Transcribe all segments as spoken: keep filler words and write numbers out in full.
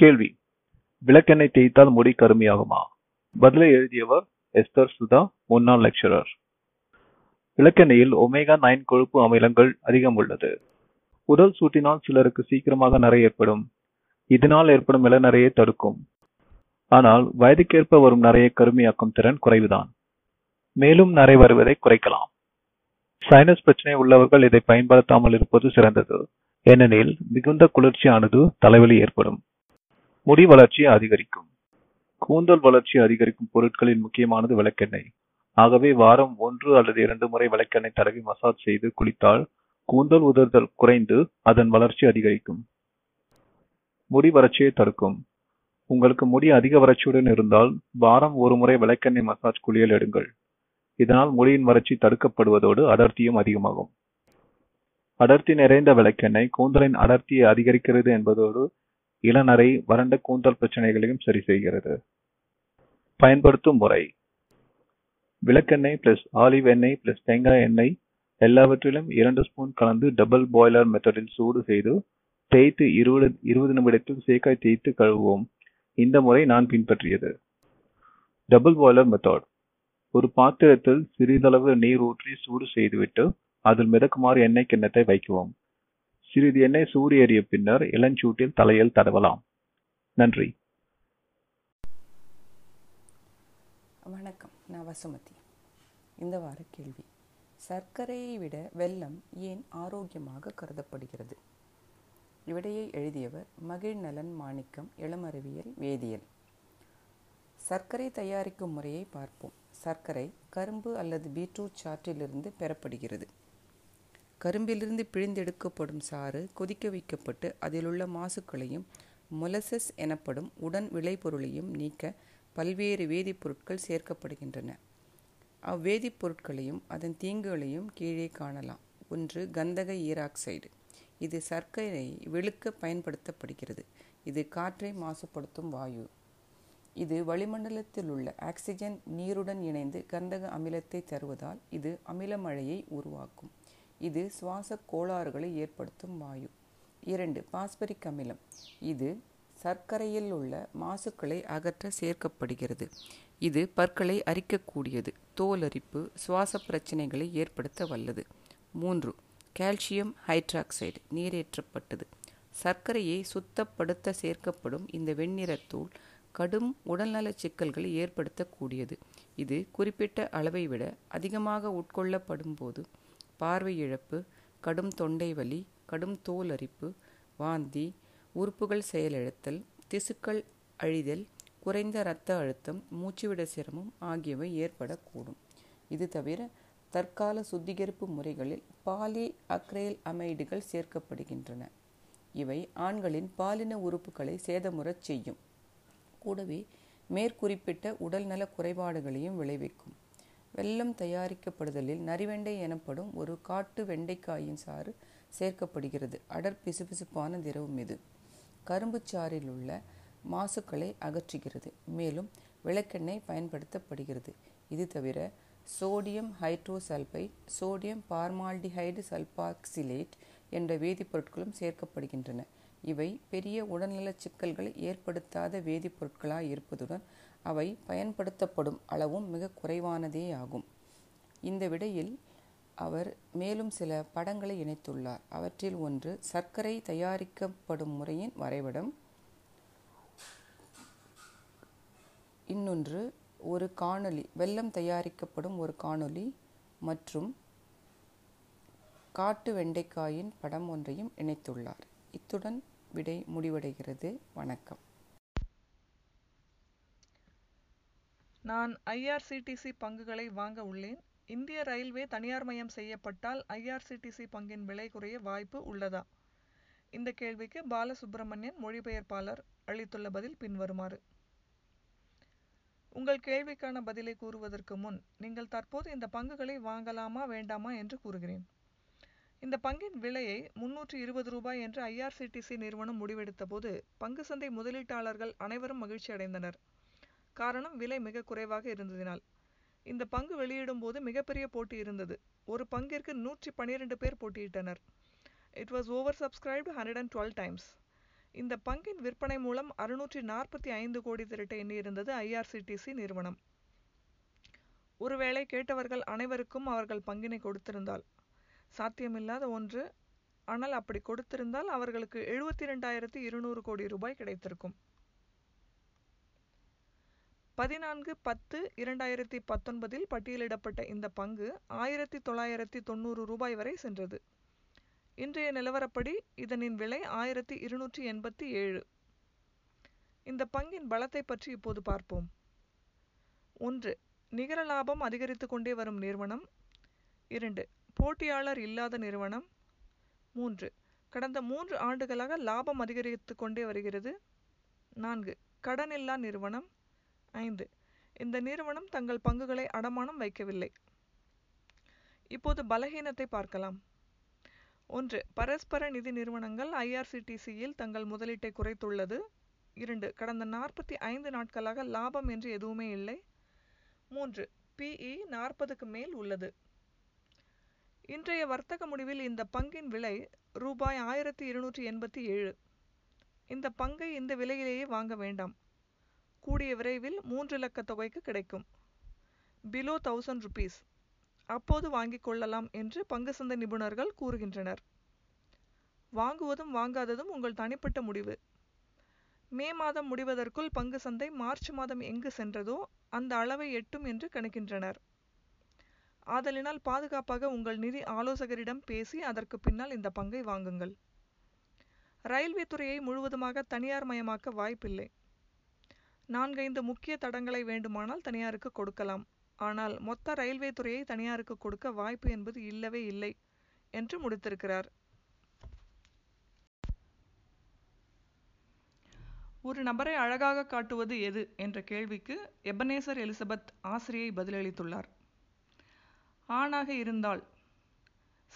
கேள்வி, விளக்கெண்ணை தேய்த்தால் முடி கருமையாகுமா? பதிலை எழுதியவர் எஸ்தர் சுதா, முன்னாள் லெக்சரர். விளக்கெண்ணையில் ஒமேகா நைன் கொழுப்பு அமிலங்கள் அதிகம் உள்ளது. உடல் சூட்டினால் சிலருக்கு சீக்கிரமாக நிறை ஏற்படும். இதனால் ஏற்படும் இளநரையை தடுக்கும். ஆனால் வயதுக்கேற்ப வரும் நிறையை கருமையாக்கும் திறன் குறைவுதான். மேலும் நிறை வருவதை குறைக்கலாம். சைனஸ் பிரச்சனை உள்ளவர்கள் இதை பயன்படுத்தாமல் இருப்பது சிறந்தது. ஏனெனில் மிகுந்த குளிர்ச்சியானது தலைவலி ஏற்படும். முடி வளர்ச்சியை அதிகரிக்கும். கூந்தல் வளர்ச்சியை அதிகரிக்கும் பொருட்களில் முக்கியமானது விளக்கெண்ணெய். ஆகவே வாரம் ஒன்று அல்லது இரண்டு முறை விளக்கெண்ணெய் தடவி மசாஜ் செய்து குளித்தால் கூந்தல் உதிர்தல் குறைந்து அதன் வளர்ச்சி அதிகரிக்கும். முடி வறட்சியை தடுக்கும். உங்களுக்கு முடி அதிக வறட்சியுடன் இருந்தால் வாரம் ஒரு முறை விளக்கெண்ணெய் மசாஜ் குளியல் எடுங்கள். இதனால் முடியின் வறட்சி தடுக்கப்படுவதோடு அடர்த்தியும் அதிகமாகும். அடர்த்தி நிறைந்த விளக்கெண்ணெய் கூந்தலின் அடர்த்தியை அதிகரிக்கிறது என்பதோடு இளநரை, வறண்ட கூந்தல் பிரச்சனைகளையும் சரி செய்கிறது. பயன்படுத்தும் முறை: விளக்கெண்ணெய் பிளஸ் ஆலிவ் எண்ணெய் பிளஸ் தேங்காய் எண்ணெய் எல்லாவற்றிலும் இரண்டு ஸ்பூன் கலந்து டபுள் பாய்லர் மெத்தடில் சூடு செய்து தேய்த்து இருபது இருபது நிமிடத்தில் சேக்காய் தேய்த்து கழுவுவோம். இந்த முறை நான் பின்பற்றியது. டபுள் பாய்லர் மெத்தட்: ஒரு பாத்திரத்தில் சிறிதளவு நீர் ஊற்றி சூடு செய்துவிட்டு அதில் மிதக்குமாறு எண்ணெய் கிண்ணத்தை வைக்குவோம். சிறிது எண்ணெய் சூடு ஏறிய பின்னர் இளஞ்சூட்டில் தலையில் தடவலாம். நன்றி. வணக்கம், நான் வசுமதி. இந்த வார கேள்வி: சர்க்கரையை விட வெல்லம் ஏன் ஆரோக்கியமாக கருதப்படுகிறது? இவடையை எழுதியவர் மகிழ்நலன் மாணிக்கம், இளமறிவியல், வேதியியல். சர்க்கரை தயாரிக்கும் முறையை பார்ப்போம். சர்க்கரை கரும்பு அல்லது பீட்ரூட் சாற்றிலிருந்து பெறப்படுகிறது. கரும்பிலிருந்து பிழிந்தெடுக்கப்படும் சாறு கொதிக்க வைக்கப்பட்டு அதிலுள்ள மாசுக்களையும் மொலசஸ் எனப்படும் உடன் விளைபொருளையும் நீக்க பல்வேறு வேதிப்பொருட்கள் சேர்க்கப்படுகின்றன. அவ்வேதிப்பொருட்களையும் அதன் தீங்குகளையும் கீழே காணலாம். ஒன்று, கந்தக ஈராக்சைடு. இது சர்க்கரையை வெளுக்க பயன்படுத்தப்படுகிறது. இது காற்றை மாசுபடுத்தும் வாயு. இது வளிமண்டலத்தில் உள்ள ஆக்சிஜன் நீருடன் இணைந்து கந்தக அமிலத்தை தருவதால் இது அமிலமழையை உருவாக்கும். இது சுவாச கோளாறுகளை ஏற்படுத்தும் வாயு. இரண்டு, பாஸ்பரிக் அமிலம். இது சர்க்கரையில் உள்ள மாசுக்களை அகற்ற சேர்க்கப்படுகிறது. இது பற்களை அரிக்கக்கூடியது, தோலரிப்பு, சுவாச பிரச்சனைகளை ஏற்படுத்த வல்லது. மூன்று, கால்சியம் ஹைட்ராக்சைடு, நீரேற்றப்பட்டது. சர்க்கரையை சுத்தப்படுத்த சேர்க்கப்படும் இந்த வெண்ணிறத்தூள் கடும் உடல்நல சிக்கல்களை ஏற்படுத்தக்கூடியது. இது குறிப்பிட்ட அளவை விட அதிகமாக உட்கொள்ளப்படும் போது பார்வை இழப்பு, கடும் தொண்டை வலி, கடும் தோல் அரிப்பு, வாந்தி, உறுப்புகள் செயலிழத்தல், திசுக்கள் அழிதல், குறைந்த இரத்த அழுத்தம், மூச்சுவிட சிரமம் ஆகியவை ஏற்படக்கூடும். இது தவிர தற்கால சுத்திகரிப்பு முறைகளில் பாலி அக்ரைல் அமைடுகள் சேர்க்கப்படுகின்றன. இவை ஆண்களின் பாலின உறுப்புகளை சேதமுறச் செய்யும். கூடவே மேற்குறிப்பிட்ட உடல்நல குறைபாடுகளையும் விளைவிக்கும். வெல்லம் தயாரிக்கப்படுதலில் நரிவெண்டை எனப்படும் ஒரு காட்டு வெண்டைக்காயின் சாறு சேர்க்கப்படுகிறது. அடர் பிசுபிசுப்பான திரவம் இது கரும்புச்சாறில் உள்ள மாசுக்களை அகற்றுகிறது. மேலும் விளக்கெண்ணெய் பயன்படுத்தப்படுகிறது. இது தவிர sodium hydrosulphite, sodium formaldehyde sulphoxylate என்ற வேதிப்பொருட்களும் சேர்க்கப்படுகின்றன. இவை பெரிய உடல்நல சிக்கல்களை ஏற்படுத்தாத வேதிப்பொருட்களாக இருப்பதுடன் அவை பயன்படுத்தப்படும் அளவும் மிக குறைவானதே ஆகும். இந்த விடையில் அவர் மேலும் சில படங்களை இணைத்துள்ளார். அவற்றில் ஒன்று, சர்க்கரை தயாரிக்கப்படும் முறையின் வரைபடம். இன்னொன்று, ஒரு காணொளி, வெல்லம் தயாரிக்கப்படும் ஒரு காணொளி மற்றும் காட்டு வெண்டைக்காயின் படம் ஒன்றையும் இணைத்துள்ளார். இத்துடன் விடை முடிவடைகிறது. வணக்கம். நான் ஐஆர்சிடிசி பங்குகளை வாங்க உள்ளேன். இந்திய ரயில்வே தனியார்மயம் செய்யப்பட்டால் ஐஆர்சிடிசி பங்கின் விலை குறைய வாய்ப்பு உள்ளதா? இந்த கேள்விக்கு பாலசுப்ரமணியன் மொழிபெயர்ப்பாளர் அளித்துள்ள பதில் பின்வருமாறு. உங்கள் கேள்விக்கான பதிலை கூறுவதற்கு முன் நீங்கள் தற்போது இந்த பங்குகளை வாங்கலாமா வேண்டாமா என்று கூறுகிறேன். இந்த பங்கின் விலையை முன்னூற்றி இருபது ரூபாய் என்று ஐஆர்சிடிசி நிறுவனம் முடிவெடுத்த போது பங்கு சந்தை முதலீட்டாளர்கள் அனைவரும் மகிழ்ச்சி அடைந்தனர். காரணம், விலை மிக குறைவாக இருந்ததினால். இந்த பங்கு வெளியிடும் போது மிகப்பெரிய போட்டி இருந்தது. ஒரு பங்கிற்கு நூற்றி பன்னிரண்டு பேர் போட்டியிட்டனர். It was oversubscribed hundred and twelve times. இந்த பங்கின் விற்பனை மூலம் அறுநூற்றி நாற்பத்தி ஐந்து கோடி திரட்ட எண்ணியிருந்தது ஐஆர்சிடிசி நிறுவனம். ஒருவேளை கேட்டவர்கள் அனைவருக்கும் அவர்கள் பங்கினை கொடுத்திருந்தால் சாத்தியமில்லாத ஒன்று. ஆனால் அப்படி கொடுத்திருந்தால் அவர்களுக்கு எழுபத்தி இரண்டாயிரத்தி இருநூறு கோடி ரூபாய் கிடைத்திருக்கும். பதினான்கு பத்து இரண்டாயிரத்தி பத்தொன்பதில் பட்டியலிடப்பட்ட இந்த பங்கு ஆயிரத்தி தொள்ளாயிரத்தி தொண்ணூறு ரூபாய் வரை சென்றது. இன்றைய நிலவரப்படி இதனின் விலை ஆயிரத்தி இருநூற்றி எண்பத்தி ஏழு. இந்த பங்கின் பலத்தை பற்றி இப்போது பார்ப்போம். ஒன்று, நிகர லாபம் அதிகரித்து கொண்டே வரும் நிறுவனம். இரண்டு, போட்டியாளர் இல்லாத நிறுவனம். மூன்று, கடந்த மூன்று ஆண்டுகளாக லாபம் அதிகரித்து கொண்டே வருகிறது. நான்கு, கடனில்லா நிறுவனம். ஐந்து, இந்த நிறுவனம் தங்கள் பங்குகளை அடமானம் வைக்கவில்லை. இப்போது பலகீனத்தை பார்க்கலாம். ஒன்று, பரஸ்பர நிதி நிறுவனங்கள் ஐஆர்சிடிசியில் தங்கள் முதலீட்டை குறைத்துள்ளது. இரண்டு, கடந்த நாற்பத்தி ஐந்து நாட்களாக லாபம் என்று எதுவுமே இல்லை. மூன்று, பிஇ நாற்பதுக்கு மேல் உள்ளது. இன்றைய வர்த்தக முடிவில் இந்த பங்கின் விலை ரூபாய் ஆயிரத்தி இருநூற்றி எண்பத்தி ஏழு. இந்த பங்கை இந்த விலையிலேயே வாங்க வேண்டாம். கூடிய விரைவில் மூன்று இலக்க தொகைக்கு கிடைக்கும். Below thousand rupees. அப்போது வாங்கிக் கொள்ளலாம் என்று பங்கு சந்தை நிபுணர்கள் கூறுகின்றனர். வாங்குவதும் வாங்காததும் உங்கள் தனிப்பட்ட முடிவு. மே மாதம் முடிவதற்குள் பங்கு சந்தை மார்ச் மாதம் எங்கு சென்றதோ அந்த அளவை எட்டும் என்று கணிக்கின்றனர். ஆதலினால் பாதுகாப்பாக உங்கள் நிதி ஆலோசகரிடம் பேசி அதற்கு பின்னால் இந்த பங்கை வாங்குங்கள். ரயில்வே துறையை முழுவதுமாக தனியார் மயமாக்க வாய்ப்பில்லை. நான்கைந்து முக்கிய தடங்களை வேண்டுமானால் தனியாருக்கு கொடுக்கலாம். ஆனால் மொத்த ரயில்வே துறையை தனியாருக்கு கொடுக்க வாய்ப்பு என்பது இல்லவே இல்லை என்று முடித்திருக்கிறார். ஒரு நபரை அழகாக காட்டுவது எது என்ற கேள்விக்கு எபனேசர் எலிசபெத் ஆசிரியை பதிலளித்துள்ளார். ஆணாக இருந்தால்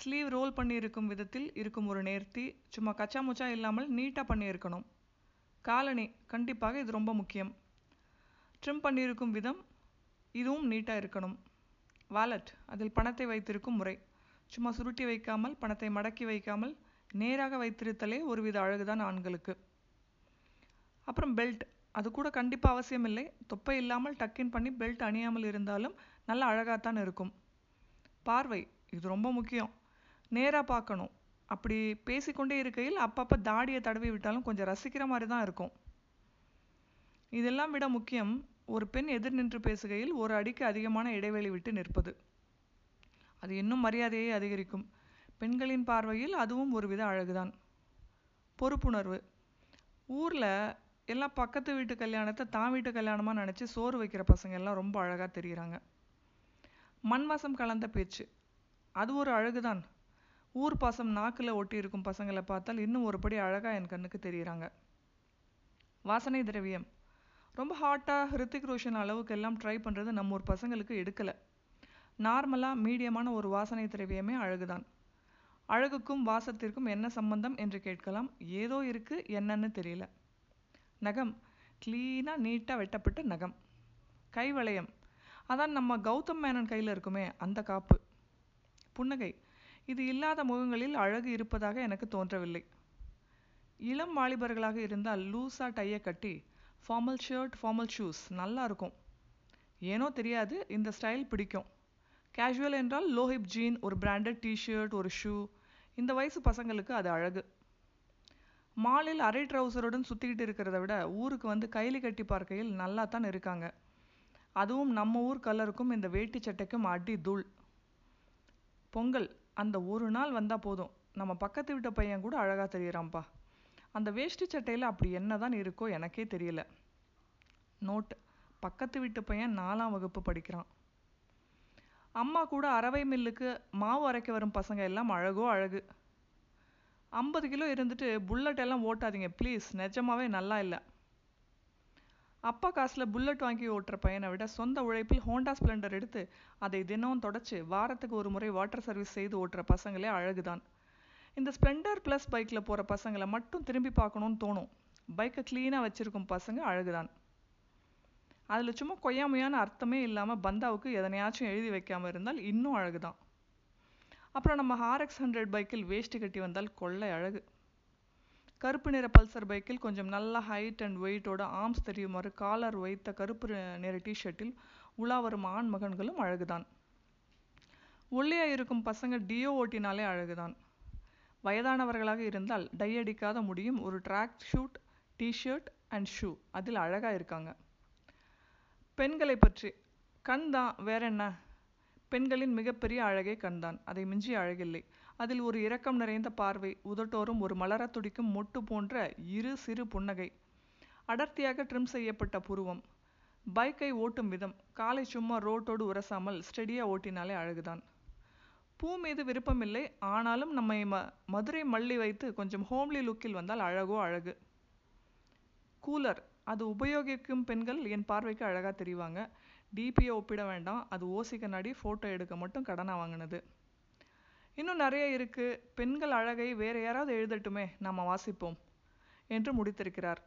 ஸ்லீவ் ரோல் பண்ணியிருக்கும் விதத்தில் இருக்கும் ஒரு நேர்த்தி, சும்மா கச்சா முச்சா இல்லாமல் நீட்டாக பண்ணியிருக்கணும். காலணி கண்டிப்பாக இது ரொம்ப முக்கியம். ட்ரிம் பண்ணியிருக்கும் விதம் இதுவும் நீட்டாக இருக்கணும். வாலெட், அதில் பணத்தை வைத்திருக்கும் முறை, சும்மா சுருட்டி வைக்காமல் பணத்தை மடக்கி வைக்காமல் நேராக வைத்திருத்தலே ஒருவித அழகுதான் ஆண்களுக்கு. அப்புறம் பெல்ட், அது கூட கண்டிப்பாக அவசியமில்லை. தொப்பை இல்லாமல் டக்கின் பண்ணி பெல்ட் அணியாமல் இருந்தாலும் நல்லா அழகாகத்தான் இருக்கும். பார்வை, இது ரொம்ப முக்கியம். நேராக பார்க்கணும். அப்படி பேசிக்கொண்டே இருக்கையில் அப்பப்போ தாடியை தடவி விட்டாலும் கொஞ்சம் ரசிக்கிற மாதிரி தான் இருக்கும். இதெல்லாம் விட முக்கியம் ஒரு பெண் எதிர் நின்று பேசுகையில் ஒரு அடிக்கு அதிகமான இடைவெளி விட்டு நிற்பது. அது இன்னும் மரியாதையை அதிகரிக்கும். பெண்களின் பார்வையில் அதுவும் ஒருவித அழகுதான். பொறுப்புணர்வு, ஊரில் எல்லாம் பக்கத்து வீட்டு கல்யாணத்தை தான் வீட்டு கல்யாணமாக நினச்சி சோறு வைக்கிற பசங்க எல்லாம் ரொம்ப அழகாக தெரிகிறாங்க. மண்வாசம் கலந்த பேச்சு, அது ஒரு அழகுதான். ஊர் பாசம் நாக்கில் ஒட்டி இருக்கும் பசங்களை பார்த்தால் இன்னும் ஒருபடி அழகாக என் கண்ணுக்கு தெரிகிறாங்க. வாசனை திரவியம், ரொம்ப ஹாட்டாக ஹிருத்திக் ரோஷன் அளவுக்கு எல்லாம் ட்ரை பண்ணுறது நம்ம ஊர் பசங்களுக்கு எடுக்கலை. நார்மலாக மீடியமான ஒரு வாசனை திரவியமே அழகுதான். அழகுக்கும் வாசத்திற்கும் என்ன சம்பந்தம் என்று கேட்கலாம். ஏதோ இருக்குது, என்னன்னு தெரியல. நகம், கிளீனாக நீட்டாக வெட்டப்பட்ட நகம். கைவளையம், அதான் நம்ம கௌதம் மேனன் கையில் இருக்குமே அந்த காப்பு. புன்னகை, இது இல்லாத முகங்களில் அழகு இருப்பதாக எனக்கு தோன்றவில்லை. இளம் வாலிபர்களாக இருந்தால் லூஸாக டையை கட்டி ஃபார்மல் ஷர்ட் ஃபார்மல் ஷூஸ் நல்லா இருக்கும். ஏனோ தெரியாது, இந்த ஸ்டைல் பிடிக்கும். கேஷுவல் என்றால் லோஹிப் ஜீன், ஒரு பிராண்டட் டிஷர்ட், ஒரு ஷூ. இந்த வயசு பசங்களுக்கு அது அழகு. மாலில் அரை ட்ரௌசருடன் சுற்றிக்கிட்டு இருக்கிறத விட ஊருக்கு வந்து கைலி கட்டி பார்க்கையில் நல்லா தான் இருக்காங்க. அதுவும் நம்ம ஊர் கலருக்கும் இந்த வேட்டி சட்டைக்கும் அடி தூள். பொங்கல், அந்த ஒரு நாள் வந்தால் போதும், நம்ம பக்கத்து விட்ட பையன் கூட அழகாக தெரிகிறான்ப்பா. அந்த வேஷ்டி சட்டையில் அப்படி என்ன தான் இருக்கோ எனக்கே தெரியல. நோட், பக்கத்து வீட்டு பையன் நாலாம் வகுப்பு படிக்கிறான். அம்மா கூட அரவை மில்லுக்கு மாவு அரைக்க வரும் பசங்க எல்லாம் அழகோ அழகு. ஐம்பது கிலோ இருந்துட்டு புல்லட் எல்லாம் ஓட்டாதீங்க ப்ளீஸ், நிஜமாவே நல்லா இல்லை. அப்பா காசில் புல்லட் வாங்கி ஓட்டுற பையனை விட சொந்த உழைப்பில் ஹோண்டா ஸ்ப்ளெண்டர் எடுத்து அதை தினமும் தொடச்சி வாரத்துக்கு ஒரு முறை வாட்டர் சர்வீஸ் செய்து ஓட்டுற பசங்களே அழகுதான். இந்த ஸ்ப்ளெண்டர் ப்ளஸ் பைக்கில் போகிற பசங்களை மட்டும் திரும்பி பார்க்கணுன்னு தோணும். பைக்கை க்ளீனாக வச்சுருக்கும் பசங்க அழகுதான். அதில் சும்மா கொய்யாமையான அர்த்தமே இல்லாமல் பந்தாவுக்கு எதனையாச்சும் எழுதி வைக்காமல் இருந்தால் இன்னும் அழகுதான். அப்புறம் நம்ம ஆர்எக்ஸ் ஹண்ட்ரட் பைக்கில் வேஷ்டி கட்டி வந்தால் கொள்ளை அழகு. கருப்பு நிற பல்சர் பைக்கில் கொஞ்சம் நல்ல ஹைட் அண்ட் வெயிட்டோட ஆர்ம்ஸ் தெரியுமாறு காலர் வைத்த கருப்பு நிற டிஷர்ட்டில் உலா வரும் ஆண் மகன்களும் அழகுதான். ஒல்லியா இருக்கும் பசங்க டியோ ஓட்டினாலே அழகுதான். வயதானவர்களாக இருந்தால் டை அடிக்காத முடியும் ஒரு track suit, T shirt and shoe அதில் அழகாக இருக்காங்க. பெண்களை பற்றி கண் தான், வேற என்ன? பெண்களின் மிகப்பெரிய அழகே கண்தான், அதை மிஞ்சிய அழகில்லை. அதில் ஒரு இரக்கம் நிறைந்த பார்வை, உதட்டோறும் ஒரு மலர துடிக்கும் மொட்டு போன்ற இரு சிறு புன்னகை, அடர்த்தியாக ட்ரிம் செய்யப்பட்ட புருவம், பைக்கை ஓட்டும் விதம், காலை சும்மா ரோட்டோடு உரசாமல் ஸ்டெடியா ஓட்டினாலே அழகுதான். பூ மீது விருப்பமில்லை, ஆனாலும் நம்மை ம மதுரை மல்லி வைத்து கொஞ்சம் ஹோம்லி லுக்கில் வந்தால் அழகோ அழகு. கூலர் அது உபயோகிக்கும் பெண்கள் என் பார்வைக்கு அழகாக தெரிவாங்க. டிபியை ஒப்பிட வேண்டாம், அது ஓசி கண்ணாடி, ஃபோட்டோ எடுக்க மட்டும் கடனாக வாங்கினது. இன்னும் நிறைய இருக்குது. பெண்கள் அழகை வேறு யாராவது எழுதட்டுமே, நாம் வாசிப்போம் என்று முடித்திருக்கிறார்.